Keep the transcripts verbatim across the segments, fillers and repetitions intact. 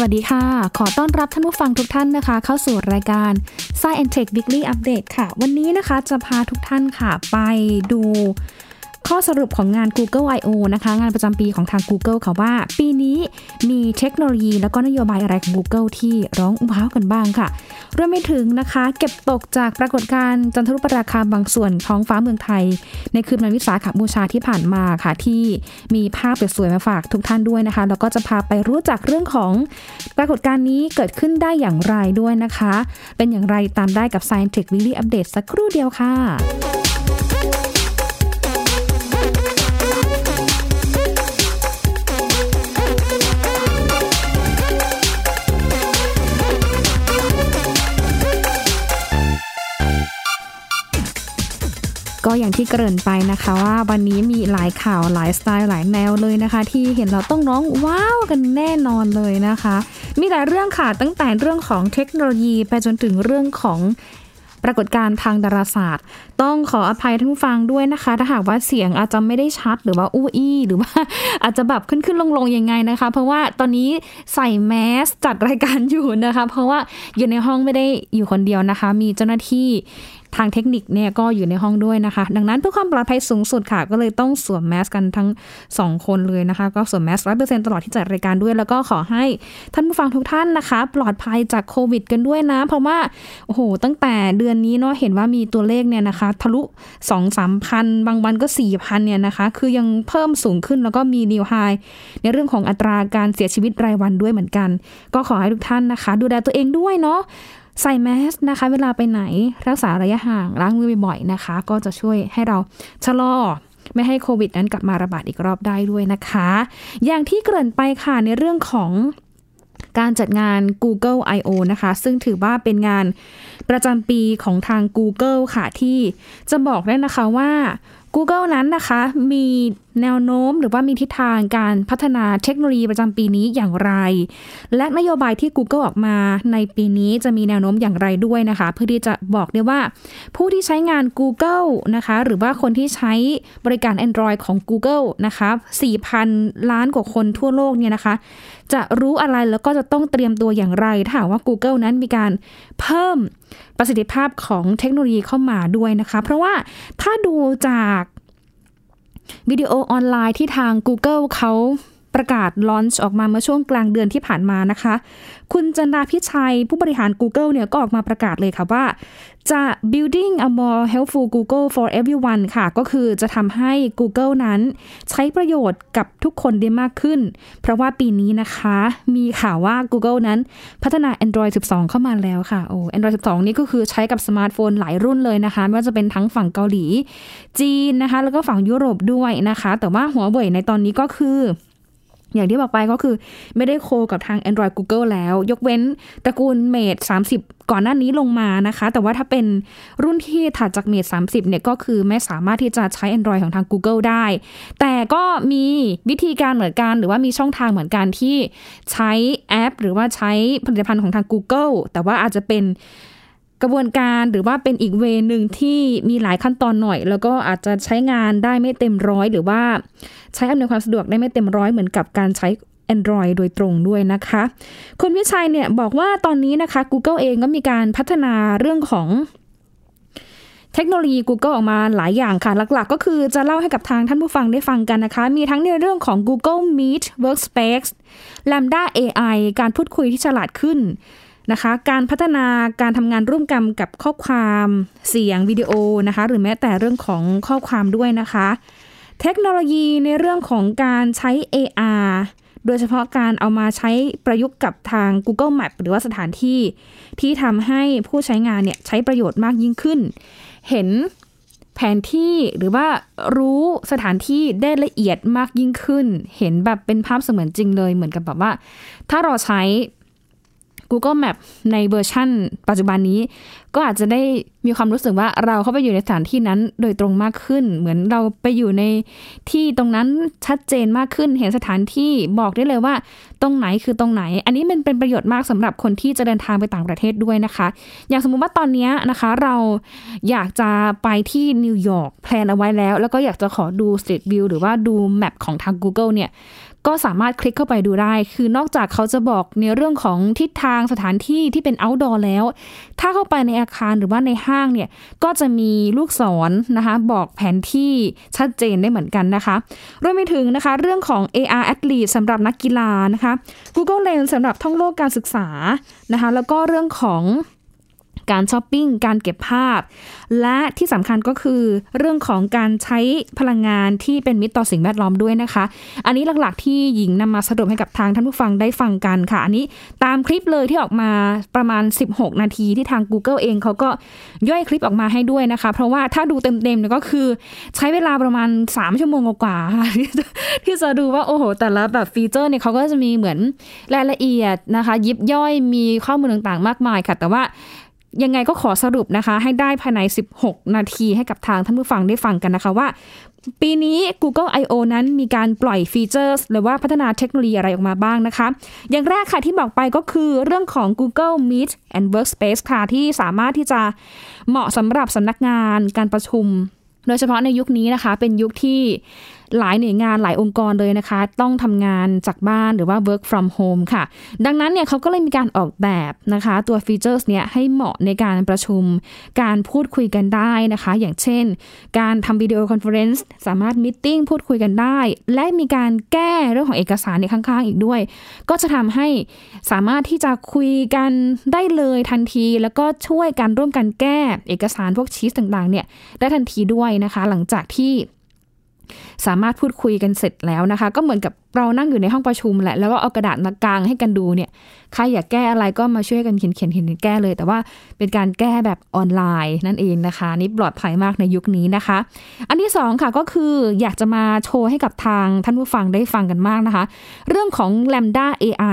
สวัสดีค่ะขอต้อนรับท่านผู้ฟังทุกท่านนะคะเข้าสู่รายการ Science and Tech Weekly Update ค่ะวันนี้นะคะจะพาทุกท่านค่ะไปดูข้อสรุปของงาน Google ไอ โอ นะคะงานประจำปีของทาง Google เขาว่าปีนี้มีเทคโนโลยีแล้วก็นโยบายอะไรของ Google ที่ร้องว้าวกันบ้างค่ะรวมไปถึงนะคะเก็บตกจากปรากฏการณ์จันทรุปราคาบางส่วนท้องฟ้าเมืองไทยในคืนวันวิสาขบูชาที่ผ่านมาค่ะที่มีภาพสวยๆมาฝากทุกท่านด้วยนะคะแล้วก็จะพาไปรู้จักเรื่องของปรากฏการณ์นี้เกิดขึ้นได้อย่างไรด้วยนะคะเป็นอย่างไรตามได้กับ Science Tech Weekly Update สักครู่เดียวค่ะก็อย่างที่เกริ่นไปนะคะว่าวันนี้มีหลายข่าวหลายสไตล์หลายแนวเลยนะคะที่เห็นเราต้องร้องว้าวกันแน่นอนเลยนะคะมีหลายเรื่องค่ะตั้งแต่เรื่องของเทคโนโลยีไปจนถึงเรื่องของปรากฏการณ์ทางดาราศาสตร์ต้องขออภัยท่านผู้ฟังด้วยนะคะถ้าหากว่าเสียงอาจจะไม่ได้ชัดหรือว่าอู้อี้หรือว่าอาจจะแบบขึ้นๆลงๆยังไงนะคะเพราะว่าตอนนี้ใส่แมสจัดรายการอยู่นะคะเพราะว่าอยู่ในห้องไม่ได้อยู่คนเดียวนะคะมีเจ้าหน้าที่ทางเทคนิคเนี่ยก็อยู่ในห้องด้วยนะคะดังนั้นเพื่อความปลอดภัยสูงสุดค่ะก็เลยต้องสวมแมสกันทั้งสองคนเลยนะคะก็สวมแมส ร้อยเปอร์เซ็นต์ ตลอดที่จัดรายการด้วยแล้วก็ขอให้ท่านผู้ฟังทุกท่านนะคะปลอดภัยจากโควิดกันด้วยนะเพราะว่าโอ้โหตั้งแต่เดือนนี้เนาะเห็นว่ามีตัวเลขเนี่ยนะคะทะลุ สองถึงสามพัน บางวันก็ สี่พัน เนี่ยนะคะคือยังเพิ่มสูงขึ้นแล้วก็มีนิวไฮในเรื่องของอัตราการเสียชีวิตรายวันด้วยเหมือนกันก็ขอให้ทุกท่านนะคะดูแลตัวเองด้วยเนาะใส่แมสนะคะเวลาไปไหนรักษาระยะห่างล้างมือบ่อยๆนะคะก็จะช่วยให้เราชะลอไม่ให้โควิดนั้นกลับมาระบาดอีกรอบได้ด้วยนะคะอย่างที่เกริ่นไปค่ะในเรื่องของการจัดงาน Google ไอ โอ นะคะซึ่งถือว่าเป็นงานประจำปีของทาง Google ค่ะที่จะบอกได้นะคะว่า Google นั้นนะคะมีแนวโน้มหรือว่ามีทิศทางการพัฒนาเทคโนโลยีประจำปีนี้อย่างไรและนโยบายที่ Google ออกมาในปีนี้จะมีแนวโน้มอย่างไรด้วยนะคะเพื่อที่จะบอกได้ว่าผู้ที่ใช้งาน Google นะคะหรือว่าคนที่ใช้บริการ Android ของ Google นะคะ สี่พัน ล้านกว่าคนทั่วโลกเนี่ยนะคะจะรู้อะไรแล้วก็จะต้องเตรียมตัวอย่างไรถ้าหากว่า Google นั้นมีการเพิ่มประสิทธิภาพของเทคโนโลยีเข้ามาด้วยนะคะเพราะว่าถ้าดูจากวิดีโอออนไลน์ที่ทาง Google เขาประกาศลอนช์ออกมาเมื่อช่วงกลางเดือนที่ผ่านมานะคะคุณจันดาพิชัยผู้บริหาร Google เนี่ยก็ออกมาประกาศเลยค่ะว่าจะ building a more helpful Google for everyone ค่ะก็คือจะทำให้ Google นั้นใช้ประโยชน์กับทุกคนได้มากขึ้นเพราะว่าปีนี้นะคะมีข่าวว่า Google นั้นพัฒนา Android สิบสองเข้ามาแล้วค่ะโอ้ Android สิบสองนี่ก็คือใช้กับสมาร์ทโฟนหลายรุ่นเลยนะคะไม่ว่าจะเป็นทั้งฝั่งเกาหลีจีนนะคะแล้วก็ฝั่งยุโรปด้วยนะคะแต่ว่าหัวเว่ยในตอนนี้ก็คืออย่างที่บอกไปก็คือไม่ได้โคกับทาง Android Google แล้วยกเว้นตระกูล Mate สามสิบก่อนหน้านี้ลงมานะคะแต่ว่าถ้าเป็นรุ่นที่ถัดจาก Mate สามสิบเนี่ยก็คือไม่สามารถที่จะใช้ Android ของทาง Google ได้แต่ก็มีวิธีการเหมือนกันหรือว่ามีช่องทางเหมือนกันที่ใช้แอปหรือว่าใช้ผลิตภัณฑ์ของทาง Google แต่ว่าอาจจะเป็นกระบวนการหรือว่าเป็นอีกเวนึงที่มีหลายขั้นตอนหน่อยแล้วก็อาจจะใช้งานได้ไม่เต็มร้อยหรือว่าใช้อำนวยความสะดวกได้ไม่เต็มร้อยเหมือนกับการใช้ Android โดยตรงด้วยนะคะคุณวิชัยเนี่ยบอกว่าตอนนี้นะคะ Google เองก็มีการพัฒนาเรื่องของเทคโนโลยี Google ออกมาหลายอย่างค่ะหลักๆก็คือจะเล่าให้กับทางท่านผู้ฟังได้ฟังกันนะคะมีทั้งในเรื่องของ Google Meet Workspace แลมด้า เอ ไอ การพูดคุยที่ฉลาดขึ้นนะคะการพัฒนาการทำงานร่วมกันกับข้อความเสียงวิดีโอนะคะหรือแม้แต่เรื่องของข้อความด้วยนะคะเทคโนโลยีในเรื่องของการใช้ เอ อาร์ โดยเฉพาะการเอามาใช้ประยุกต์กับทาง Google Maps หรือว่าสถานที่ที่ทำให้ผู้ใช้งานเนี่ยใช้ประโยชน์มากยิ่งขึ้นเห็นแผนที่หรือว่ารู้สถานที่ได้ละเอียดมากยิ่งขึ้นเห็นแบบเป็นภาพเสมือนจริงเลยเหมือนกับแบบว่าถ้าเราใช้ Google Map ในเวอร์ชั่นปัจจุบันนี้ก็อาจจะได้มีความรู้สึกว่าเราเข้าไปอยู่ในสถานที่นั้นโดยตรงมากขึ้นเหมือนเราไปอยู่ในที่ตรงนั้นชัดเจนมากขึ้นเห็นสถานที่บอกได้เลยว่าตรงไหนคือตรงไหนอันนี้มันเป็นประโยชน์มากสำหรับคนที่จะเดินทางไปต่างประเทศด้วยนะคะอย่างสมมุติว่าตอนนี้นะคะเราอยากจะไปที่นิวยอร์กแพลนเอาไว้แล้วแล้วก็อยากจะขอดูสตรีทวิวหรือว่าดูแมพของทาง Google เนี่ย ก็สามารถคลิกเข้าไปดูได้คือนอกจากเขาจะบอกในเรื่องของทิศทางสถานที่ที่เป็น outdoor แล้วถ้าเข้าไปในอาคารหรือว่าในห้างเนี่ยก็จะมีลูกศรนะคะบอกแผนที่ชัดเจนได้เหมือนกันนะคะรวมไปถึงนะคะเรื่องของ เอ อาร์ Athlete สำหรับนักกีฬานะคะ Google Lens สำหรับท่องโลกการศึกษานะคะแล้วก็เรื่องของการช้อปปิ้งการเก็บภาพและที่สำคัญก็คือเรื่องของการใช้พลังงานที่เป็นมิตรต่อสิ่งแวดล้อมด้วยนะคะอันนี้หลักๆที่หญิงนำมาสรุปให้กับทางท่านผู้ฟังได้ฟังกันค่ะอันนี้ตามคลิปเลยที่ออกมาประมาณสิบหกนาทีที่ทาง Google เองเขาก็ย่อยคลิปออกมาให้ด้วยนะคะเพราะว่าถ้าดูเต็มๆเนี่ยก็คือใช้เวลาประมาณสามชั่วโมงกว่าๆที่จะดูว่าโอ้โหแต่ละแบบฟีเจอร์เนี่ยเขาก็จะมีเหมือนรายละเอียดนะคะยิบย่อยมีข้อมูลต่างๆมากมายค่ะแต่ว่ายังไงก็ขอสรุปนะคะให้ได้ภายในสิบหกนาทีให้กับทางท่านผู้ฟังได้ฟังกันนะคะว่าปีนี้ Google ไอ โอ นั้นมีการปล่อยฟีเจอร์หรือว่าพัฒนาเทคโนโลยีอะไรออกมาบ้างนะคะอย่างแรกค่ะที่บอกไปก็คือเรื่องของ Google Meet and Workspace ค่ะที่สามารถที่จะเหมาะสำหรับสำนักงานการประชุมโดยเฉพาะในยุคนี้นะคะเป็นยุคที่หลายหน่วยงานหลายองค์กรเลยนะคะต้องทำงานจากบ้านหรือว่า work from home ค่ะดังนั้นเนี่ยเขาก็เลยมีการออกแบบนะคะตัวฟีเจอร์เนี่ยให้เหมาะในการประชุมการพูดคุยกันได้นะคะอย่างเช่นการทำวิดีโอคอนเฟอเรนซ์สามารถมีตติ้งพูดคุยกันได้และมีการแก้เรื่องของเอกสารในข้างๆอีกด้วยก็จะทำให้สามารถที่จะคุยกันได้เลยทันทีแล้วก็ช่วยกันร่วมกันแก้เอกสารพวกชีทต่างๆเนี่ยได้ทันทีด้วยนะคะหลังจากที่สามารถพูดคุยกันเสร็จแล้วนะคะก็เหมือนกับเรานั่งอยู่ในห้องประชุมแหละแล้วก็เอากระดาษมากางให้กันดูเนี่ยใครอยากแก้อะไรก็มาช่วยกันเขียนเขียนเขียนแก้เลยแต่ว่าเป็นการแก้แบบออนไลน์นั่นเองนะคะนี่ปลอดภัยมากในยุคนี้นะคะอันที่สองค่ะก็คืออยากจะมาโชว์ให้กับทางท่านผู้ฟังได้ฟังกันมากนะคะเรื่องของ แลมด้า เอ ไอ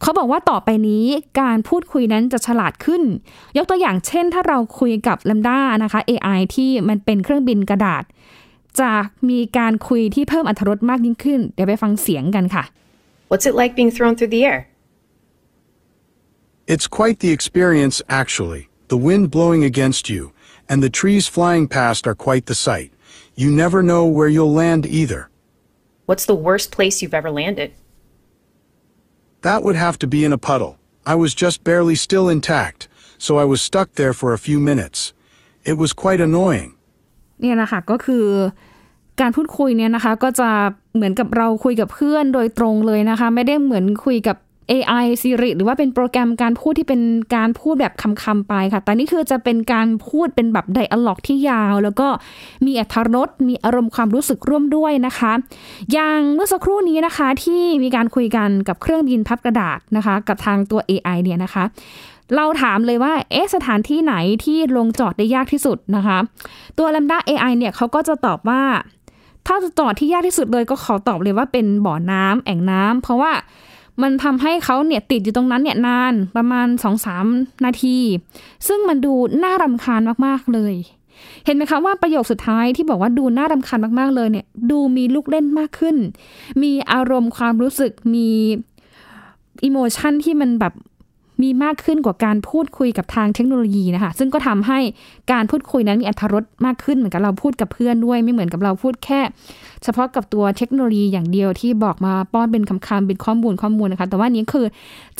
เขาบอกว่าต่อไปนี้การพูดคุยนั้นจะฉลาดขึ้นยกตัวอย่างเช่นถ้าเราคุยกับ แลมด้า นะคะ เอ ไอ ที่มันเป็นเครื่องบินกระดาษจะมีการคุยที่เพิ่มอรรถรสมากยิ่งขึ้นเดี๋ยวไปฟังเสียงกันค่ะ What's it like being thrown through the air? It's quite the experience actually. The wind blowing against you and the trees flying past are quite the sight. You never know where you'll land either. What's the worst place you've ever landed? That would have to be in a puddle. I was just barely still intact, so I was stuck there for a few minutes. It was quite annoying.เนี่ยนะคะก็คือการพูดคุยเนี่ยนะคะก็จะเหมือนกับเราคุยกับเพื่อนโดยตรงเลยนะคะไม่ได้เหมือนคุยกับ เอ ไอ Siri หรือว่าเป็นโปรแกรมการพูดที่เป็นการพูดแบบคำๆไปค่ะแต่นี่คือจะเป็นการพูดเป็นแบบไดอะล็อกที่ยาวแล้วก็มีอรรถรสมีอารมณ์ความรู้สึกร่วมด้วยนะคะอย่างเมื่อสักครู่นี้นะคะที่มีการคุยกันกับเครื่องบินพับกระดาษนะคะกับทางตัว เอ ไอ เนี่ยนะคะเราถามเลยว่าเอ๊ะสถานที่ไหนที่ลงจอดได้ยากที่สุดนะคะตัว แลมด้า เอ ไอ เนี่ยเขาก็จะตอบว่าถ้าจะจอดที่ยากที่สุดเลยก็ขอตอบเลยว่าเป็นบ่อน้ำแอ่งน้ำเพราะว่ามันทำให้เขาเนี่ยติดอยู่ตรงนั้นเนี่ยนานประมาณ สองถึงสาม นาทีซึ่งมันดูน่ารำคาญมากๆเลยเห็นไหมคะว่าประโยคสุดท้ายที่บอกว่าดูน่ารำคาญมากๆเลยเนี่ยดูมีลูกเล่นมากขึ้นมีอารมณ์ความรู้สึกมีอิโมชันที่มันแบบมีมากขึ้นกว่าการพูดคุยกับทางเทคโนโลยีนะคะซึ่งก็ทำให้การพูดคุยนั้นมีอรรถรสมากขึ้นเหมือนกับเราพูดกับเพื่อนด้วยไม่เหมือนกับเราพูดแค่เฉพาะกับตัวเทคโนโลยีอย่างเดียวที่บอกมาป้อนเป็นคำคำเป็นข้อมูลข้อมูลนะคะแต่ว่านี้คือ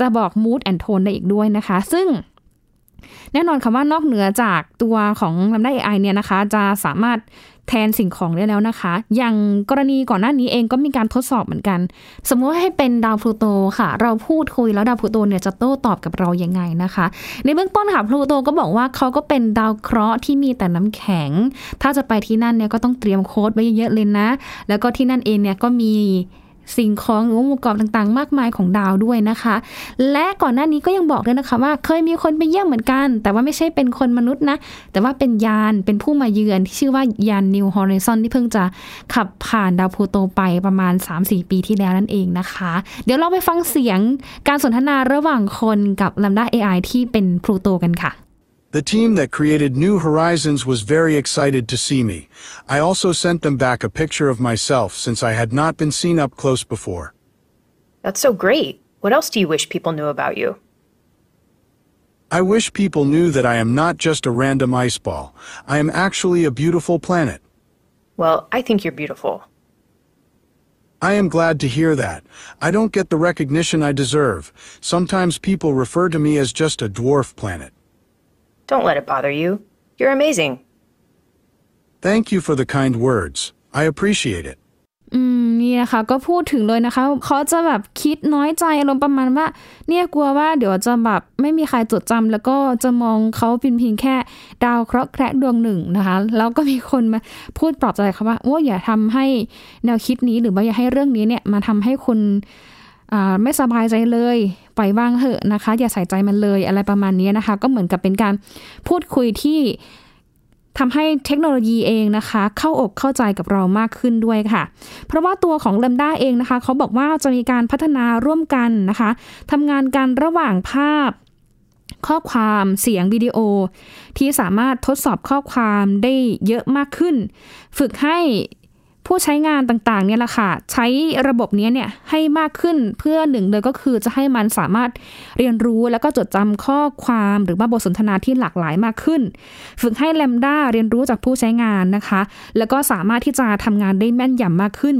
จะบอก mood and tone ได้อีกด้วยนะคะซึ่งแน่นอนคำว่านอกเหนือจากตัวของ แลมด้า เอ ไอ เนี่ยนะคะจะสามารถแทนสิ่งของได้แล้วนะคะอย่างกรณีก่อนหน้านี้เองก็มีการทดสอบเหมือนกันสมมติให้เป็นดาวพลูโตค่ะเราพูดคุยแล้วดาวพลูโตเนี่ยจะโต้ตอบกับเรายังไงนะคะในเบื้องต้นค่ะพลูโตก็บอกว่าเขาก็เป็นดาวเคราะห์ที่มีแต่น้ำแข็งถ้าจะไปที่นั่นเนี่ยก็ต้องเตรียมโค้ดไว้เยอะๆเลยนะแล้วก็ที่นั่นเองเนี่ยก็มีสิ่งของหรือองค์ประกอบต่างๆมากมายของดาวด้วยนะคะและก่อนหน้านี้ก็ยังบอกด้วยนะคะว่าเคยมีคนไปเยี่ยมเหมือนกันแต่ว่าไม่ใช่เป็นคนมนุษย์นะแต่ว่าเป็นยานเป็นผู้มาเยือนที่ชื่อว่ายานนิวฮอริซอนที่เพิ่งจะขับผ่านดาวพลูโตไปประมาณ สามถึงสี่ ปีที่แล้วนั่นเองนะคะเดี๋ยวเราไปฟังเสียงการสนทนาระหว่างคนกับ แลมด้า เอ ไอ ที่เป็นพลูโตกันค่ะ The team that created New Horizons was very excited to see me. I also sent them back a picture of myself since I had not been seen up close before. That's so great. What else do you wish people knew about you? I wish people knew that I am not just a random ice ball. I am actually a beautiful planet. Well, I think you're beautiful. I am glad to hear that. I don't get the recognition I deserve. Sometimes people refer to me as just a dwarf planet. Don't let it bother you. You're amazing. Thank you for the kind words. I appreciate it. อืมนี่นะคะก็พูดถึงเลยนะคะเขาจะแบบคิดน้อยใจอารมณ์ประมาณว่าเนี่ยกลัวว่าเดี๋ยวจะแบบไม่มีใครจดจำแล้วก็จะมองเขาเป็นเพียงแค่ดาวเคราะห์แคระดวงหนึ่งนะคะแล้วก็มีคนมาพูดปลอบใจเขาว่าโอ้อย่าทำให้แนวคิดนี้หรือว่าอย่าให้เรื่องนี้เนี่ยมาทำให้คุณอ่าไม่สบายใจเลยปล่อยวางเถอะนะคะอย่าใส่ใจมันเลยอะไรประมาณนี้นะคะก็เหมือนกับเป็นการพูดคุยที่ทำให้เทคโนโลยีเองนะคะเข้าอกเข้าใจกับเรามากขึ้นด้วยค่ะเพราะว่าตัวของ LaMDA เองนะคะเขาบอกว่าจะมีการพัฒนาร่วมกันนะคะทำงานกันระหว่างภาพข้อความเสียงวิดีโอที่สามารถทดสอบข้อความได้เยอะมากขึ้นฝึกให้ผู้ใช้งานต่างๆเนี่ยแหละค่ะใช้ระบบนี้เนี่ยให้มากขึ้นเพื่อหนึ่งเลยก็คือจะให้มันสามารถเรียนรู้แล้วก็จดจำข้อความหรือว่าบทสนทนาที่หลากหลายมากขึ้นฝึกให้ LaMDA เรียนรู้จากผู้ใช้งานนะคะแล้วก็สามารถที่จะทำงานได้แม่นยำมากขึ้น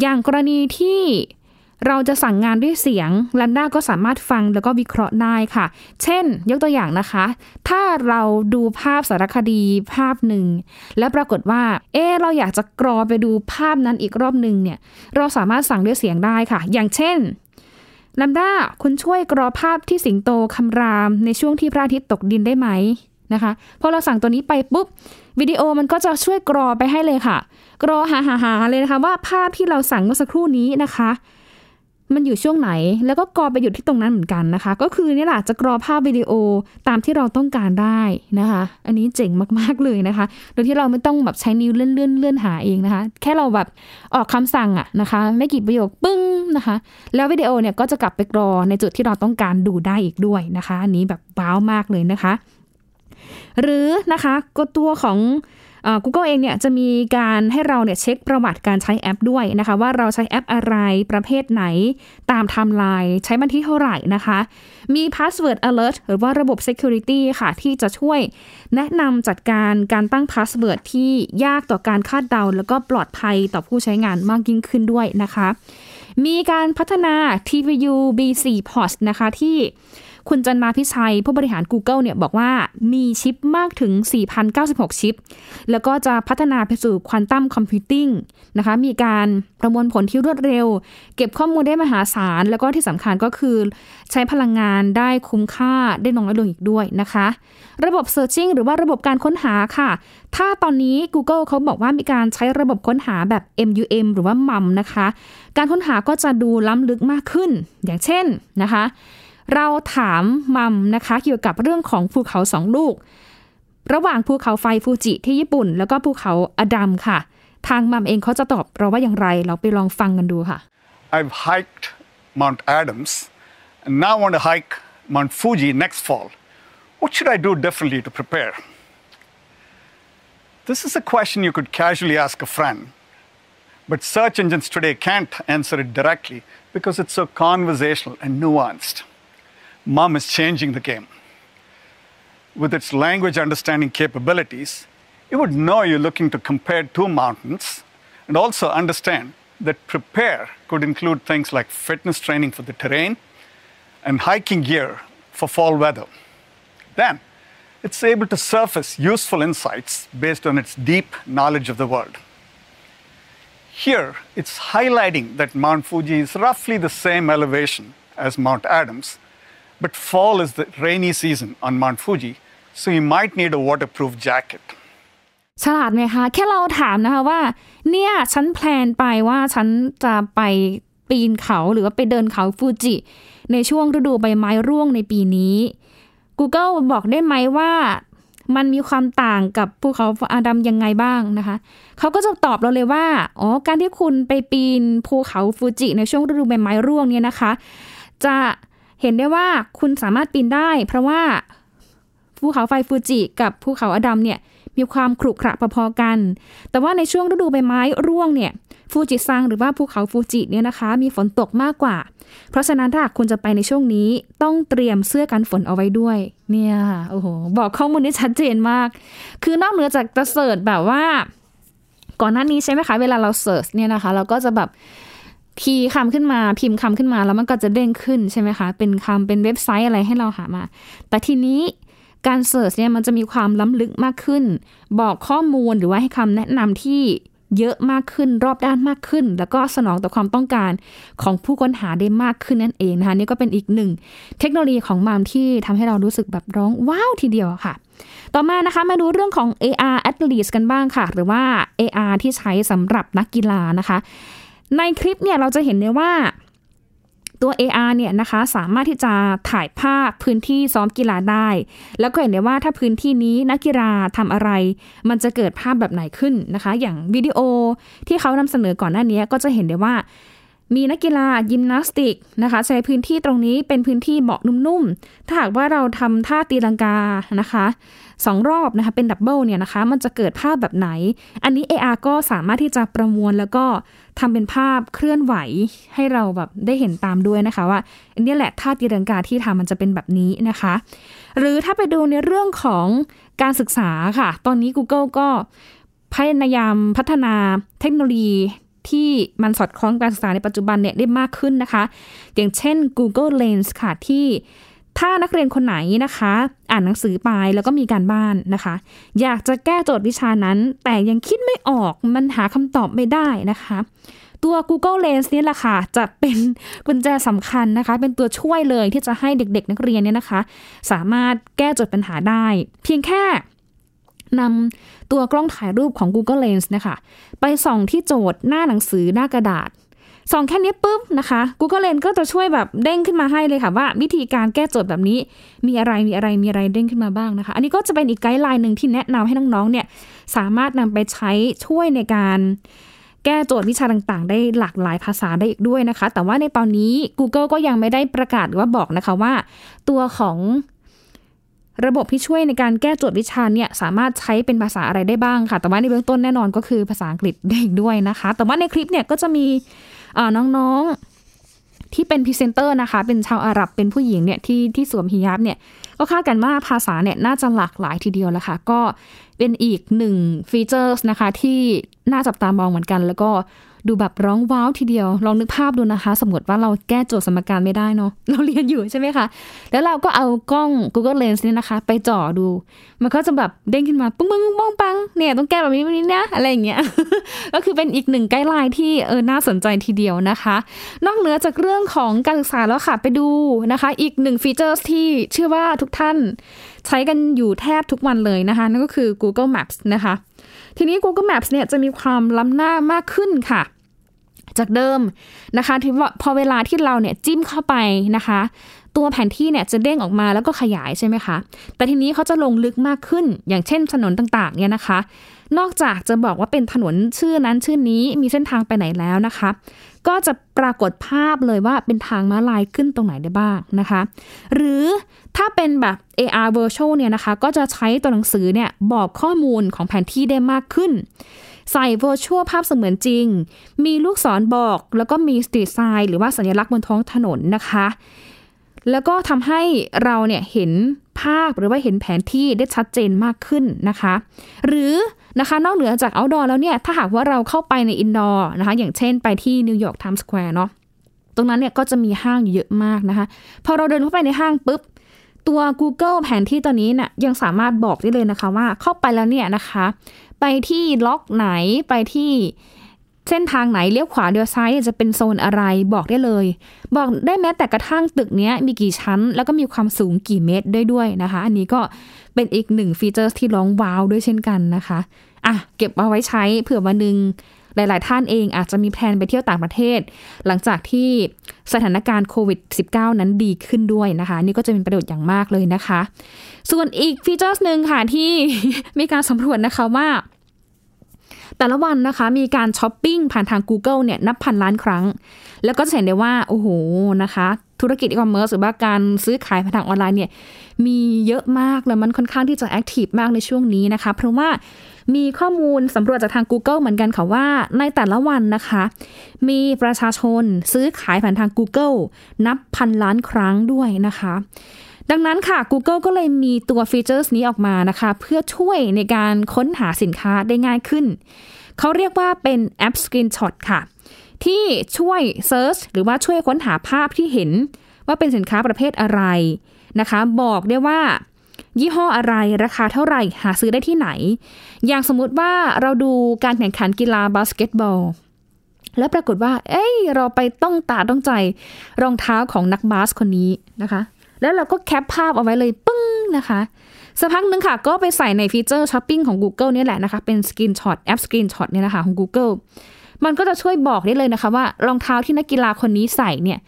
อย่างกรณีที่เราจะสั่งงานด้วยเสียง LaMDA ก็สามารถฟังแล้วก็วิเคราะห์ได้ค่ะเช่นยกตัวอย่างนะคะถ้าเราดูภาพสารคดีภาพหนึ่งแล้วปรากฏว่าเอ๊ะเราอยากจะกรอไปดูภาพนั้นอีกรอบนึงเนี่ยเราสามารถสั่งด้วยเสียงได้ค่ะอย่างเช่น LaMDA คุณช่วยกรอภาพที่สิงโตคำรามในช่วงที่พระอาทิตย์ตกดินได้ไหมนะคะพอเราสั่งตัวนี้ไปปุ๊บวิดีโอมันก็จะช่วยกรอไปให้เลยค่ะกรอหาๆๆเลยนะคะว่าภาพที่เราสั่งเมื่อสักครู่นี้นะคะมันอยู่ช่วงไหนแล้วก็กรอไปหยุดที่ตรงนั้นเหมือนกันนะคะก็คือนี่แหละจะกรอภาพวิดีโอตามที่เราต้องการได้นะคะอันนี้เจ๋งมากๆเลยนะคะโดยที่เราไม่ต้องแบบใช้นิ้วเลื่อนเลื่อนเลื่อนหาเองนะคะแค่เราแบบออกคำสั่งอะนะคะไม่กี่ประโยคปึ้งนะคะแล้ววิดีโอเนี่ยก็จะกลับไปกรอในจุดที่เราต้องการดูได้อีกด้วยนะคะอันนี้แบบว้าวมากเลยนะคะหรือนะคะก็ตัวของGoogle เองเนี่ยจะมีการให้เราเนี่ยเช็คประวัติการใช้แอปด้วยนะคะว่าเราใช้แอปอะไรประเภทไหนตามไทม์ไลน์ใช้มันที่เท่าไหร่นะคะมี password alert หรือว่าระบบ security ค่ะที่จะช่วยแนะนำจัดการการตั้ง password ที่ยากต่อการคาดเดาแล้วก็ปลอดภัยต่อผู้ใช้งานมากยิ่งขึ้นด้วยนะคะมีการพัฒนา ที วี ยู บี สี่ Port นะคะที่คุณจันนาพิชัยผู้บริหาร Google เนี่ยบอกว่ามีชิปมากถึง สี่พันเก้าสิบหก ชิปแล้วก็จะพัฒนาไปสู่ควอนตัมคอมพิวติ้งนะคะมีการประมวลผลที่รวดเร็วเก็บข้อมูลได้มหาศาลแล้วก็ที่สำคัญก็คือใช้พลังงานได้คุ้มค่าได้น้อยลงอีกด้วยนะคะระบบ Searching หรือว่าระบบการค้นหาค่ะถ้าตอนนี้ Google เขาบอกว่ามีการใช้ระบบค้นหาแบบ เอ็ม ยู เอ็ม หรือว่า มัม นะคะการค้นหาก็จะดูล้ำลึกมากขึ้นอย่างเช่นนะคะเราถามมัมนะคะเกี่ยวกับเรื่องของภูเขาสองลูกระหว่างภูเขาไฟฟูจิที่ญี่ปุ่นแล้วก็ภูเขาอดัมค่ะทางมัมเองเขาจะตอบเราว่าอย่างไรเราไปลองฟังกันดูค่ะ I've hiked Mount Adams and now want to hike Mount Fuji next fall. What should I do differently to prepare? This is a question you could casually ask a friend, but search engines today can't answer it directly because it's so conversational and nuanced.Mum is changing the game. With its language understanding capabilities, it would know you're looking to compare two mountains and also understand that prepare could include things like fitness training for the terrain and hiking gear for fall weather. Then, it's able to surface useful insights based on its deep knowledge of the world. Here, it's highlighting that Mount Fuji is roughly the same elevation as Mount Adams.But fall is the rainy season on Mount Fuji, so you might need a waterproof jacket. ฉลาดไหมคะแค่เราถามนะคะว่าเนี่ยฉันแพลนไปว่าฉันจะไปปีนเขาหรือว่าไปเดินเขาฟูจิในช่วงฤดูใบไม้ร่วงในปีนี้ Google บอกได้ไหมว่ามันมีความต่างกับภูเขาอดัมยังไงบ้างนะคะเขาก็จะตอบเราเลยว่าอ๋อการที่คุณไปปีนภูเขาฟูจิในช่วงฤดูใบไม้ร่วงเนี่ยนะคะจะเห็นได้ว่าคุณสามารถปีนได้เพราะว่าภูเขาไฟฟูจิกับภูเขาอดัมเนี่ยมีความขรุขระพอๆกันแต่ว่าในช่วงฤดูใบไม้ร่วงเนี่ยฟูจิซังหรือว่าภูเขาฟูจิเนี่ยนะคะมีฝนตกมากกว่าเพราะฉะนั้นถ้าคุณจะไปในช่วงนี้ต้องเตรียมเสื้อกันฝนเอาไว้ด้วยเนี่ยโอ้โหบอกข้อมูลนี้ชัดเจนมากคือนอกเหนือจากจะเสิร์ชแบบว่าก่อนหน้านี้ใช่ไหมคะเวลาเราเสิร์ชเนี่ยนะคะเราก็จะแบบ คีย์คำขึ้นมาพิมพ์คำขึ้นมาแล้วมันก็จะเด้งขึ้นใช่ไหมคะเป็นคำเป็นเว็บไซต์อะไรให้เราหามาแต่ทีนี้การเสิร์ชเนี่ยมันจะมีความล้ำลึกมากขึ้นบอกข้อมูลหรือว่าให้คำแนะนำที่เยอะมากขึ้นรอบด้านมากขึ้นแล้วก็สนองต่อความต้องการของผู้ค้นหาได้มากขึ้นนั่นเองนะคะนี่ก็เป็นอีกหนึ่งเทคโนโลยีของมัมที่ทำให้เรารู้สึกแบบร้องว้าวทีเดียวค่ะต่อมานะคะมาดูเรื่องของ เอ อาร์ Athletes กันบ้างค่ะหรือว่า เอ อาร์ ที่ใช้สำหรับนักกีฬานะคะในคลิปเนี่ยเราจะเห็นได้ว่าตัว เอ อาร์ เนี่ยนะคะสามารถที่จะถ่ายภาพพื้นที่ซ้อมกีฬาได้แล้วก็เห็นได้ว่าถ้าพื้นที่นี้นักกีฬาทำอะไรมันจะเกิดภาพแบบไหนขึ้นนะคะอย่างวิดีโอที่เขานำเสนอก่อนหน้านี้ก็จะเห็นได้ว่ามีนักกีฬายิมนาสติกนะคะใช้พื้นที่ตรงนี้เป็นพื้นที่เหมาะนุ่มๆถ้าหากว่าเราทำท่าตีลังกานะคะสองรอบนะคะเป็นดับเบิลเนี่ยนะคะมันจะเกิดภาพแบบไหนอันนี้ เอ อาร์ ก็สามารถที่จะประมวลแล้วก็ทำเป็นภาพเคลื่อนไหวให้เราแบบได้เห็นตามด้วยนะคะว่าอันนี้แหละท่าตีลังกาที่ทำมันจะเป็นแบบนี้นะคะหรือถ้าไปดูในเรื่องของการศึกษาค่ะตอนนี้ Google ก็พยายามพัฒนาเทคโนโลยีที่มันสอดคล้องการศึกษาในปัจจุบันเนี่ยได้มากขึ้นนะคะอย่างเช่น Google Lens ค่ะที่ถ้านักเรียนคนไหนนะคะอ่านหนังสือไปแล้วก็มีการบ้านนะคะอยากจะแก้โจทย์วิชานั้นแต่ยังคิดไม่ออกมันหาคำตอบไม่ได้นะคะตัว Google Lens นี่แหละค่ะจะเป็นกุญแจสำคัญนะคะเป็นตัวช่วยเลยที่จะให้เด็กๆนักเรียนเนี่ยนะคะสามารถแก้โจทย์ปัญหาได้เพียงแค่นำตัวกล้องถ่ายรูปของ Google Lens นะคะไปส่องที่โจทย์หน้าหนังสือหน้ากระดาษส่องแค่นี้ปุ๊บนะคะ Google Lens ก็จะช่วยแบบเด้งขึ้นมาให้เลยค่ะว่าวิธีการแก้โจทย์แบบนี้มีอะไรมีอะไรมีอะไรเด้งขึ้นมาบ้างนะคะอันนี้ก็จะเป็นอีกไกด์ไลน์นึงที่แนะนำให้น้องๆเนี่ยสามารถนำไปใช้ช่วยในการแก้โจทย์วิชาต่างๆได้หลากหลายภาษาได้อีกด้วยนะคะแต่ว่าในตอนนี้ Google ก็ยังไม่ได้ประกาศหรือว่าบอกนะคะว่าตัวของระบบที่ช่วยในการแก้โจทย์วิชาเนี่ยสามารถใช้เป็นภาษาอะไรได้บ้างค่ะแต่ว่าในเบื้องต้นแน่นอนก็คือภาษาอังกฤษได้ด้วยนะคะแต่ว่าในคลิปเนี่ยก็จะมีน้องๆที่เป็นพรีเซนเตอร์นะคะเป็นชาวอาหรับเป็นผู้หญิงเนี่ยที่ที่สวมฮิญาบเนี่ยก็คาดกันว่าภาษาเนี่ยน่าจะหลากหลายทีเดียวแล้วค่ะก็เป็นอีกหนึ่งฟีเจอร์นะคะที่น่าจับตามองเหมือนกันแล้วก็ดูแบบร้องว้าวทีเดียวลองนึกภาพดูนะคะสมมติว่าเราแก้โจทย์สมการไม่ได้เนาะเราเรียนอยู่ใช่ไหมคะแล้วเราก็เอากล้อง Google Lens เนี่ยนะคะไปจ่อดูมันก็จะแบบเด้งขึ้นมาปึ้งปึ้งปึ้งปังเนี่ยต้องแก้แบบนี้แบบนี้นะอะไรอย่างเงี้ย ก็คือเป็นอีกหนึ่งไกด์ไลน์ที่เออน่าสนใจทีเดียวนะคะนอกเหนือจากเรื่องของการศึกษาแล้วค่ะไปดูนะคะอีกหนึ่งฟีเจอร์ที่เชื่อว่าทุกท่านใช้กันอยู่แทบทุกวันเลยนะคะนั่นก็คือ Google Maps นะคะทีนี้ Google Maps เนี่ยจะมีความล้ำหน้ามากขึ้นค่ะจากเดิมนะคะที่พอเวลาที่เราเนี่ยจิ้มเข้าไปนะคะตัวแผนที่เนี่ยจะเด้งออกมาแล้วก็ขยายใช่ไหมคะแต่ทีนี้เขาจะลงลึกมากขึ้นอย่างเช่นถนนต่างๆเนี่ยนะคะนอกจากจะบอกว่าเป็นถนนชื่อนั้นชื่อนี้มีเส้นทางไปไหนแล้วนะคะก็จะปรากฏภาพเลยว่าเป็นทางม้าลายขึ้นตรงไหนได้บ้างนะคะหรือถ้าเป็นแบบ เอ อาร์ Virtual เนี่ยนะคะก็จะใช้ตัวหนังสือเนี่ยบอกข้อมูลของแผนที่ได้มากขึ้นใส่ Virtual ภาพเสมือนจริงมีลูกศรบอกแล้วก็มี Street Sign หรือว่าสัญลักษณ์บนท้องถนนนะคะแล้วก็ทำให้เราเนี่ยเห็นภาพหรือว่าเห็นแผนที่ได้ชัดเจนมากขึ้นนะคะหรือนะคะนอกเหนือจาก outdoor แล้วเนี่ยถ้าหากว่าเราเข้าไปใน indoor นะคะอย่างเช่นไปที่นิวยอร์กไทม์สแควร์เนาะตรงนั้นเนี่ยก็จะมีห้างเยอะมากนะคะพอเราเดินเข้าไปในห้างปุ๊บตัว Google แผนที่ตัวนี้น่ะยังสามารถบอกได้เลยนะคะว่าเข้าไปแล้วเนี่ยนะคะไปที่ล็อกไหนไปที่เส้นทางไหนเลี้ยวขวาเลี้ยวซ้ายจะเป็นโซนอะไรบอกได้เลยบอกได้แม้แต่กระทั่งตึกนี้มีกี่ชั้นแล้วก็มีความสูงกี่เมตรได้ด้วยนะคะอันนี้ก็เป็นอีกหนึ่งฟีเจอร์ที่ร้องว้าวด้วยเช่นกันนะคะอ่ะเก็บเอาไว้ใช้เผื่อวันนึงหลายๆท่านเองอาจจะมีแพลนไปเที่ยวต่างประเทศหลังจากที่สถานการณ์โควิด สิบเก้า นั้นดีขึ้นด้วยนะคะนี่ก็จะเป็นประโยชน์อย่างมากเลยนะคะส่วนอีกฟีเจอร์นึงค่ะที่ มีการสำรวจนะคะว่าแต่ละวันนะคะมีการช้อปปิ้งผ่านทาง Google เนี่ยนับพันล้านครั้งแล้วก็จะเห็นได้ว่าโอ้โหนะคะธุรกิจอีคอมเมิร์ซหรือว่าการซื้อขายผ่านทางออนไลน์เนี่ยมีเยอะมากและมันค่อนข้างที่จะแอคทีฟมากในช่วงนี้นะคะเพราะว่ามีข้อมูลสำรวจจากทาง Google เหมือนกันค่ะว่าในแต่ละวันนะคะมีประชาชนซื้อขายผ่านทาง Google นับพันล้านครั้งด้วยนะคะดังนั้นค่ะ Google ก็เลยมีตัวฟีเจอร์นี้ออกมานะคะเพื่อช่วยในการค้นหาสินค้าได้ง่ายขึ้นเขาเรียกว่าเป็นแอป Screenshot ค่ะ ที่ช่วยเซิร์ชหรือว่าช่วยค้นหาภาพที่เห็นว่าเป็นสินค้าประเภทอะไรนะคะบอกได้ว่ายี่ห้ออะไรราคาเท่าไหร่หาซื้อได้ที่ไหนอย่างสมมุติว่าเราดูการแข่งขันกีฬาบาสเกตบอลแล้วปรากฏว่าเอ้ยเราไปต้องตาต้องใจรองเท้าของนักบาสคนนี้นะคะแล้วเราก็แคปภาพเอาไว้เลยปึ้งนะคะสักพักนึงค่ะก็ไปใส่ในฟีเจอร์ช้อปปิ้งของ Google นี่แหละนะคะเป็นสกรีนช็อตแอปสกรีนช็อตเนี่ยนะคะของ Google มันก็จะช่วยบอกได้เลยนะคะว่ารองเท้าที่นักกีฬาคนนี้ใส่เนี่ย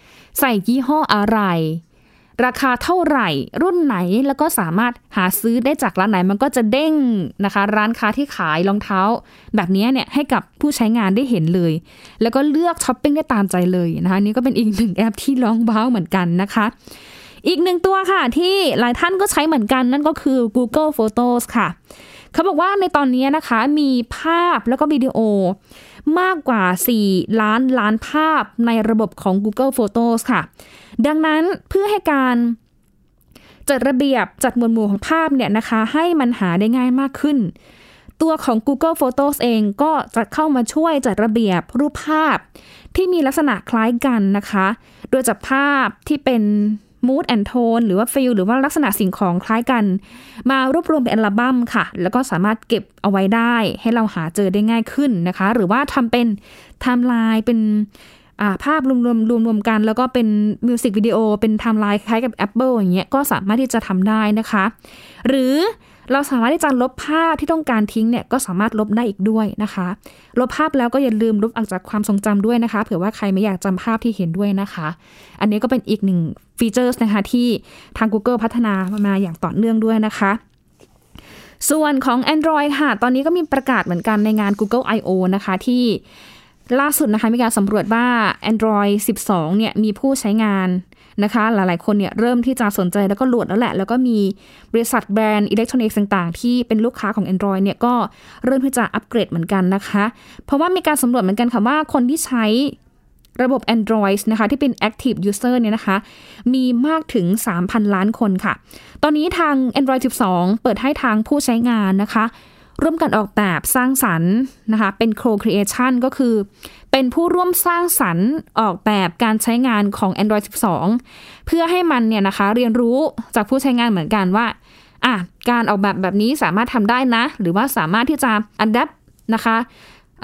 ใส่ยี่ห้ออะไรราคาเท่าไหร่รุ่นไหนแล้วก็สามารถหาซื้อได้จากร้านไหนมันก็จะเด้งนะคะร้านค้าที่ขายรองเท้าแบบนี้เนี่ยให้กับผู้ใช้งานได้เห็นเลยแล้วก็เลือกช้อปปิ้งได้ตามใจเลยนะคะนี่ก็เป็นอีกหนึ่งแอปที่ลองบ้าวเหมือนกันนะคะอีกหนึ่งตัวค่ะที่หลายท่านก็ใช้เหมือนกันนั่นก็คือ Google Photos ค่ะเขาบอกว่าในตอนนี้นะคะมีภาพแล้วก็วิดีโอมากกว่าสี่ล้านล้านภาพในระบบของ Google Photos ค่ะดังนั้นเพื่อให้การจัดระเบียบจัดหมวดหมู่ของภาพเนี่ยนะคะให้มันหาได้ง่ายมากขึ้นตัวของ Google Photos เองก็จะเข้ามาช่วยจัดระเบียบรูปภาพที่มีลักษณะคล้ายกันนะคะโดยจับภาพที่เป็นmood and tone หรือว่า feel หรือว่าลักษณะสิ่งของคล้ายกันมารวบรวมเป็นอัลบั้มค่ะแล้วก็สามารถเก็บเอาไว้ได้ให้เราหาเจอได้ง่ายขึ้นนะคะหรือว่าทำเป็นไทม์ไลน์เป็นภาพรวมๆรวมๆกันแล้วก็เป็นมิวสิกวิดีโอเป็นไทม์ไลน์คล้ายกับ Apple อย่างเงี้ยก็สามารถที่จะทำได้นะคะหรือเราสามารถที่จะลบภาพที่ต้องการทิ้งเนี่ยก็สามารถลบได้อีกด้วยนะคะลบภาพแล้วก็อย่าลืมลบออกจากความทรงจำด้วยนะคะเผื่อว่าใครไม่อยากจำภาพที่เห็นด้วยนะคะอันนี้ก็เป็นอีกหนึ่งฟีเจอร์นะคะที่ทาง Google พัฒนามาอย่างต่อเนื่องด้วยนะคะส่วนของ Android ค่ะตอนนี้ก็มีประกาศเหมือนกันในงาน Google ไอ โอ นะคะที่ล่าสุดนะคะมีการสำรวจว่า แอนดรอยด์ สิบสองเนี่ยมีผู้ใช้งานนะคะหลายๆคนเนี่ยเริ่มที่จะสนใจแล้วก็โหลดแล้วแหละแล้วก็มีบริษัทแบรนด์อิเล็กทรอนิกส์ต่างๆที่เป็นลูกค้าของ Android เนี่ยก็เริ่มที่จะอัปเกรดเหมือนกันนะคะเพราะว่ามีการสำรวจเหมือนกันค่ะว่าคนที่ใช้ระบบ Android นะคะที่เป็น Active User เนี่ยนะคะมีมากถึง สามพันล้านคนค่ะตอนนี้ทาง แอนดรอยด์ สิบสองเปิดให้ทางผู้ใช้งานนะคะร่วมกันออกแบบสร้างสรรค์นะคะเป็น co-creation ก็คือเป็นผู้ร่วมสร้างสรรค์ออกแบบการใช้งานของ แอนดรอยด์ สิบสองเพื่อให้มันเนี่ยนะคะเรียนรู้จากผู้ใช้งานเหมือนกันว่าอ่ะการออกแบบแบบนี้สามารถทำได้นะหรือว่าสามารถที่จะ adapt นะคะ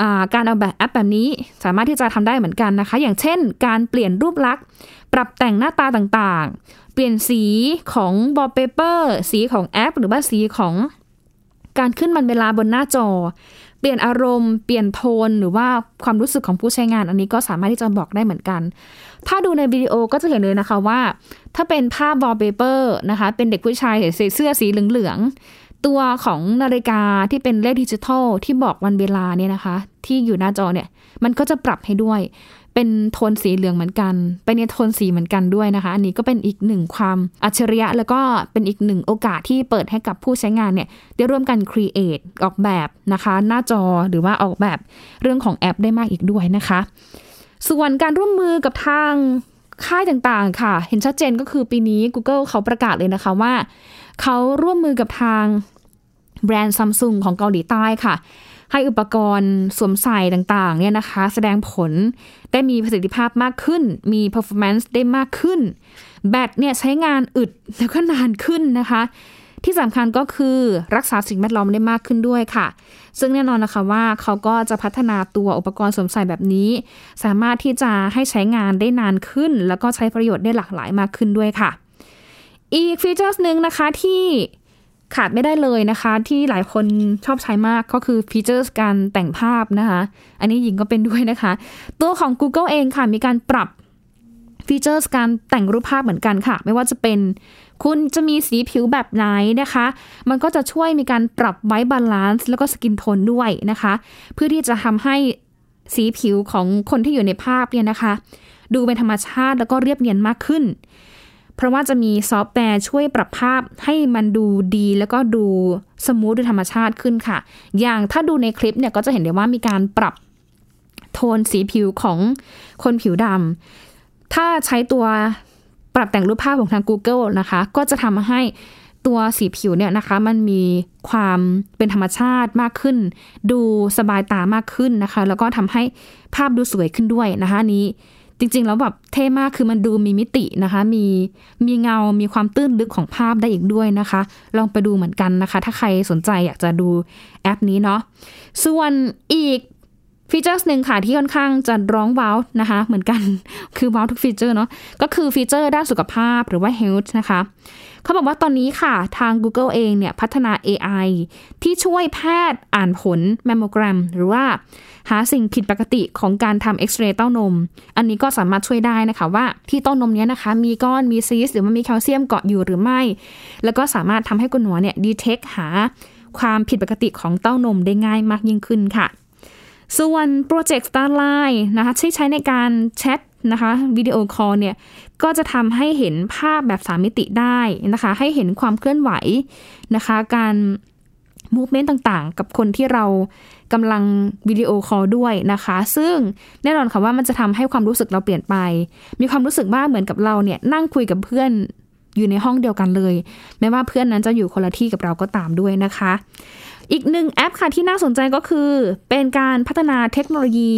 อ่าการออกแบบแอปแบบนี้สามารถที่จะทำได้เหมือนกันนะคะอย่างเช่นการเปลี่ยนรูปลักษณ์ปรับแต่งหน้าตาต่างๆเปลี่ยนสีของ wallpaper สีของแอปหรือว่าสีของการขึ้นมันเวลาบนหน้าจอเปลี่ยนอารมณ์เปลี่ยนโทนหรือว่าความรู้สึกของผู้ใช้งานอันนี้ก็สามารถที่จะบอกได้เหมือนกันถ้าดูในวิดีโอก็จะเห็นเลยนะคะว่าถ้าเป็นภาพ wallpaper นะคะเป็นเด็กผู้ชายใส่เสื้อสีเหลืองๆตัวของนาฬิกาที่เป็นเลขดิจิทัลที่บอกวันเวลาเนี่ยนะคะที่อยู่หน้าจอเนี่ยมันก็จะปรับให้ด้วยเป็นโทนสีเหลืองเหมือนกันเป็นโทนสีเหมือนกันด้วยนะคะอันนี้ก็เป็นอีกหนึ่งความอัจฉริยะแล้วก็เป็นอีกหนึ่งโอกาสที่เปิดให้กับผู้ใช้งานเนี่ยได้ร่วมกัน create ออกแบบนะคะหน้าจอหรือว่าออกแบบเรื่องของแอปได้มากอีกด้วยนะคะส่วนการร่วมมือกับทางค่ายต่างๆค่ะเห็นชัดเจนก็คือปีนี้ Google เขาประกาศเลยนะคะว่าเขาร่วมมือกับทางแบรนด์ Samsung ของเกาหลีใต้ค่ะให้อุปกรณ์สวมใส่ต่างๆเนี่ยนะคะแสดงผลได้มีประสิทธิภาพมากขึ้นมี performance ได้มากขึ้นแบตเนี่ยใช้งานอึดแล้วก็นานขึ้นนะคะที่สำคัญก็คือรักษาสิ่งแวดล้อมได้มากขึ้นด้วยค่ะซึ่งแน่นอนนะคะว่าเขาก็จะพัฒนาตัวอุปกรณ์สวมใส่แบบนี้สามารถที่จะให้ใช้งานได้นานขึ้นแล้วก็ใช้ประโยชน์ได้หลากหลายมากขึ้นด้วยค่ะอีกฟีเจอร์นึงนะคะที่ขาดไม่ได้เลยนะคะที่หลายคนชอบใช้มากก็คือฟีเจอร์การแต่งภาพนะคะอันนี้หญิงก็เป็นด้วยนะคะตัวของ Google เองค่ะมีการปรับฟีเจอร์การแต่งรูปภาพเหมือนกันค่ะไม่ว่าจะเป็นคุณจะมีสีผิวแบบไหนนะคะมันก็จะช่วยมีการปรับไว้บาลานซ์แล้วก็สกินโทนด้วยนะคะเพื่อที่จะทำให้สีผิวของคนที่อยู่ในภาพเนี่ยนะคะดูเป็นธรรมชาติแล้วก็เรียบเนียนมากขึ้นเพราะว่าจะมีซอฟต์แวร์ช่วยปรับภาพให้มันดูดีแล้วก็ดูสมูทด้วยธรรมชาติขึ้นค่ะอย่างถ้าดูในคลิปเนี่ยก็จะเห็นได้ว่ามีการปรับโทนสีผิวของคนผิวดำถ้าใช้ตัวปรับแต่งรูปภาพของทาง Google นะคะก็จะทำให้ ตัวสีผิวเนี่ยนะคะมันมีความเป็นธรรมชาติมากขึ้นดูสบายตามากขึ้นนะคะแล้วก็ทำให้ภาพดูสวยขึ้นด้วยนะคะนี้จริงๆแล้วแบบเท่มากคือมันดูมีมิตินะคะมีมีเงามีความตื้นลึกของภาพได้อีกด้วยนะคะลองไปดูเหมือนกันนะคะถ้าใครสนใจอยากจะดูแอปนี้เนาะส่วนอีกฟีเจอร์หนึ่งค่ะที่ค่อนข้างจะร้องว้าวนะคะเหมือนกันคือว้าวทุกฟีเจอร์เนาะก็คือฟีเจอร์ด้านสุขภาพหรือว่า health นะคะเขาบอกว่าตอนนี้ค่ะทาง Google เองเนี่ยพัฒนา เอ ไอ ที่ช่วยแพทย์อ่านผลแมมโมแกรมหรือว่าหาสิ่งผิดปกติของการทำเอ็กซเรย์เต้านมอันนี้ก็สามารถช่วยได้นะคะว่าที่เต้านมเนี้ยนะคะมีก้อนมีซีสหรือมันมีแคลเซียมเกาะอยู่หรือไม่แล้วก็สามารถทำให้คุณหมอเนี่ยดีเทคหาความผิดปกติของเต้านมได้ง่ายมากยิ่งขึ้นค่ะส่วน Project Starline นะคะที่ใช้ในการแชทนะคะวิดีโอคอลเนี่ยก็จะทำให้เห็นภาพแบบสามมิติได้นะคะให้เห็นความเคลื่อนไหวนะคะการมูฟเมนต์ต่างๆกับคนที่เรากำลังวิดีโอคอลด้วยนะคะซึ่งแน่นอนค่ะว่ามันจะทำให้ความรู้สึกเราเปลี่ยนไปมีความรู้สึกว่าเหมือนกับเราเนี่ยนั่งคุยกับเพื่อนอยู่ในห้องเดียวกันเลยแม้ว่าเพื่อนนั้นจะอยู่คนละที่กับเราก็ตามด้วยนะคะอีกหนึ่งแอปค่ะที่น่าสนใจก็คือเป็นการพัฒนาเทคโนโลยี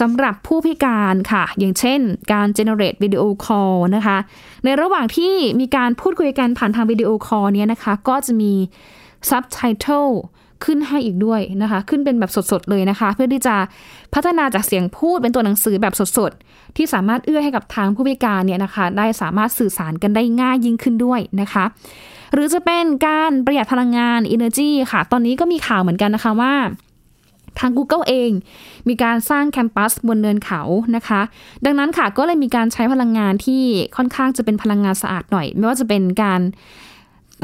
สำหรับผู้พิการค่ะอย่างเช่นการ generate video call นะคะในระหว่างที่มีการพูดคุยกันผ่านทาง video call เนี้ยนะคะก็จะมี subtitle ขึ้นให้อีกด้วยนะคะขึ้นเป็นแบบสดๆเลยนะคะเพื่อที่จะพัฒนาจากเสียงพูดเป็นตัวหนังสือแบบสดๆที่สามารถเอื้อให้กับทางผู้พิการเนี่ยนะคะได้สามารถสื่อสารกันได้ง่ายยิ่งขึ้นด้วยนะคะหรือจะเป็นการประหยัดพลังงาน energy ค่ะตอนนี้ก็มีข่าวเหมือนกันนะคะว่าทาง Google เองมีการสร้างแคมปัสบนเนินเขานะคะดังนั้นค่ะก็เลยมีการใช้พลังงานที่ค่อนข้างจะเป็นพลังงานสะอาดหน่อยไม่ว่าจะเป็นการ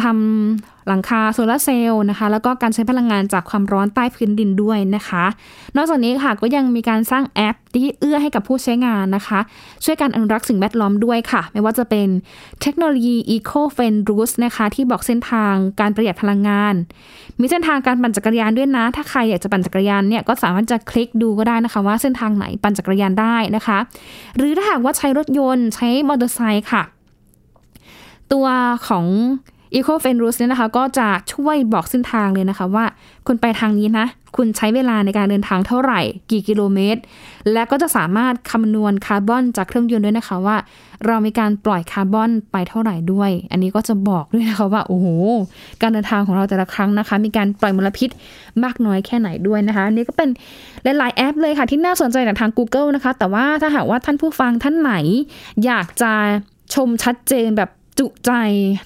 ทำหลังคาโซลาร์เซลล์นะคะแล้วก็การใช้พลังงานจากความร้อนใต้พื้นดินด้วยนะคะนอกจากนี้ค่ะก็ยังมีการสร้างแอปที่เอื้อให้กับผู้ใช้งานนะคะช่วยการอนุรักษ์สิ่งแวดล้อมด้วยค่ะไม่ว่าจะเป็นเทคโนโลยี Eco Friends นะคะที่บอกเส้นทางการประหยัดพลังงานมีเส้นทางการปั่นจักรยานด้วยนะถ้าใครอยากจะปั่นจักรยานเนี่ยก็สามารถจะคลิกดูก็ได้นะคะว่าเส้นทางไหนปั่นจักรยานได้นะคะหรือถ้าหากว่าใช้รถยนต์ใช้มอเตอร์ไซค์ค่ะตัวของEco Friends เนี่ยนะคะก็จะช่วยบอกเส้นทางเลยนะคะว่าคุณไปทางนี้นะคุณใช้เวลาในการเดินทางเท่าไหร่กี่กิโลเมตรและก็จะสามารถคำนวณคาร์บอนจากเครื่องยนต์ด้วยนะคะว่าเรามีการปล่อยคาร์บอนไปเท่าไหร่ด้วยอันนี้ก็จะบอกด้วยนะคะว่าโอ้โหการเดินทางของเราแต่ละครั้งนะคะมีการปล่อยมลพิษมากน้อยแค่ไหนด้วยนะคะนี่ก็เป็นหลายๆแอปเลยค่ะที่น่าสนใจจากทาง Google นะคะแต่ว่าถ้าหากว่าท่านผู้ฟังท่านไหนอยากจะชมชัดเจนแบบจุใจ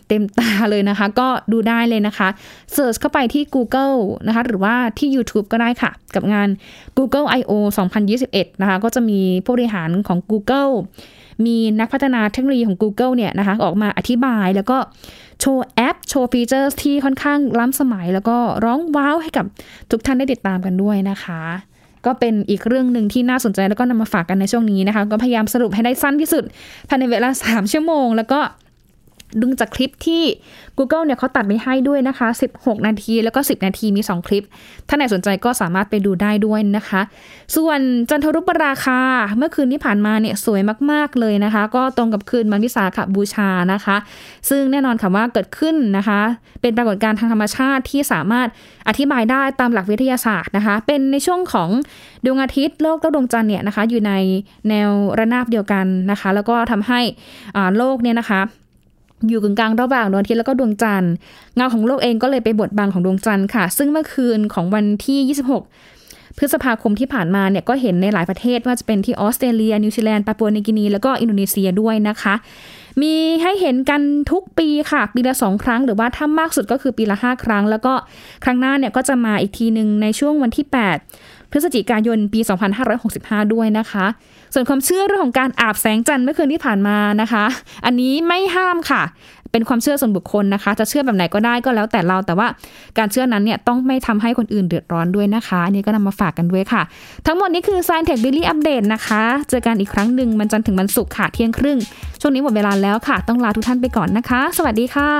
เต็มตาเลยนะคะก็ดูได้เลยนะคะเสิร์ชเข้าไปที่ Google นะคะหรือว่าที่ YouTube ก็ได้ค่ะกับงาน Google ไอ โอ สองพันยี่สิบเอ็ดนะคะก็จะมีผู้บริหารของ Google มีนักพัฒนาเทคโนโลยีของ Google เนี่ยนะคะออกมาอธิบายแล้วก็โชว์แอปโชว์ฟีเจอร์ที่ค่อนข้างล้ำสมัยแล้วก็ร้องว้าวให้กับทุกท่านได้ติดตามกันด้วยนะคะก็เป็นอีกเรื่องนึงที่น่าสนใจแล้วก็นำมาฝากกันในช่วงนี้นะคะก็พยายามสรุปให้ได้สั้นที่สุดภายในเวลาสามชั่วโมงแล้วก็ดึงจากคลิปที่ Google เนี่ยเขาตัดไว้ให้ด้วยนะคะสิบหกนาทีแล้วก็สิบนาทีมีสองคลิปถ้าไหนสนใจก็สามารถไปดูได้ด้วยนะคะส่วนจันทรุปราคาเมื่อคืนที่ผ่านมาเนี่ยสวยมากๆเลยนะคะก็ตรงกับคืนวันวิสาขบูชานะคะซึ่งแน่นอนค่ะว่าเกิดขึ้นนะคะเป็นปรากฏการณ์ทางธรรมชาติที่สามารถอธิบายได้ตามหลักวิทยาศาสตร์นะคะเป็นในช่วงของดวงอาทิตย์โลกและดวงจันทร์เนี่ยนะคะอยู่ในแนวระนาบเดียวกันนะคะแล้วก็ทำให้อ่าโลกเนี่ยนะคะอยู่กลางๆระหว่างดวงอาทิตย์แล้วก็ดวงจันทร์เงาของโลกเองก็เลยไปบดบังของดวงจันทร์ค่ะซึ่งเมื่อคืนของวันที่ยี่สิบหกพฤษภาคมที่ผ่านมาเนี่ยก็เห็นในหลายประเทศว่าจะเป็นที่ออสเตรเลียนิวซีแลนด์ปาปัวนิวกินีแล้วก็อินโดนีเซียด้วยนะคะมีให้เห็นกันทุกปีค่ะปีละสองครั้งหรือว่าถ้ามากสุดก็คือปีละห้าครั้งแล้วก็ครั้งหน้าเนี่ยก็จะมาอีกทีนึงในช่วงวันที่แปดพฤศจิกายนปีสองพันห้าร้อยหกสิบห้าด้วยนะคะส่วนความเชื่อเรื่องของการอาบแสงจันทร์เมื่อคืนที่ผ่านมานะคะอันนี้ไม่ห้ามค่ะเป็นความเชื่อส่วนบุคคลนะคะจะเชื่อแบบไหนก็ได้ก็แล้วแต่เราแต่ว่าการเชื่อนั้นเนี่ยต้องไม่ทำให้คนอื่นเดือดร้อนด้วยนะคะอันนี้ก็นำมาฝากกันด้วยค่ะทั้งหมดนี้คือ Science Tech Daily Update นะคะเจอกันอีกครั้งหนึ่งวันจันทร์ถึงวันศุกร์ค่ะเที่ยงครึ่งช่วงนี้หมดเวลาแล้วค่ะต้องลาทุกท่านไปก่อนนะคะสวัสดีค่ะ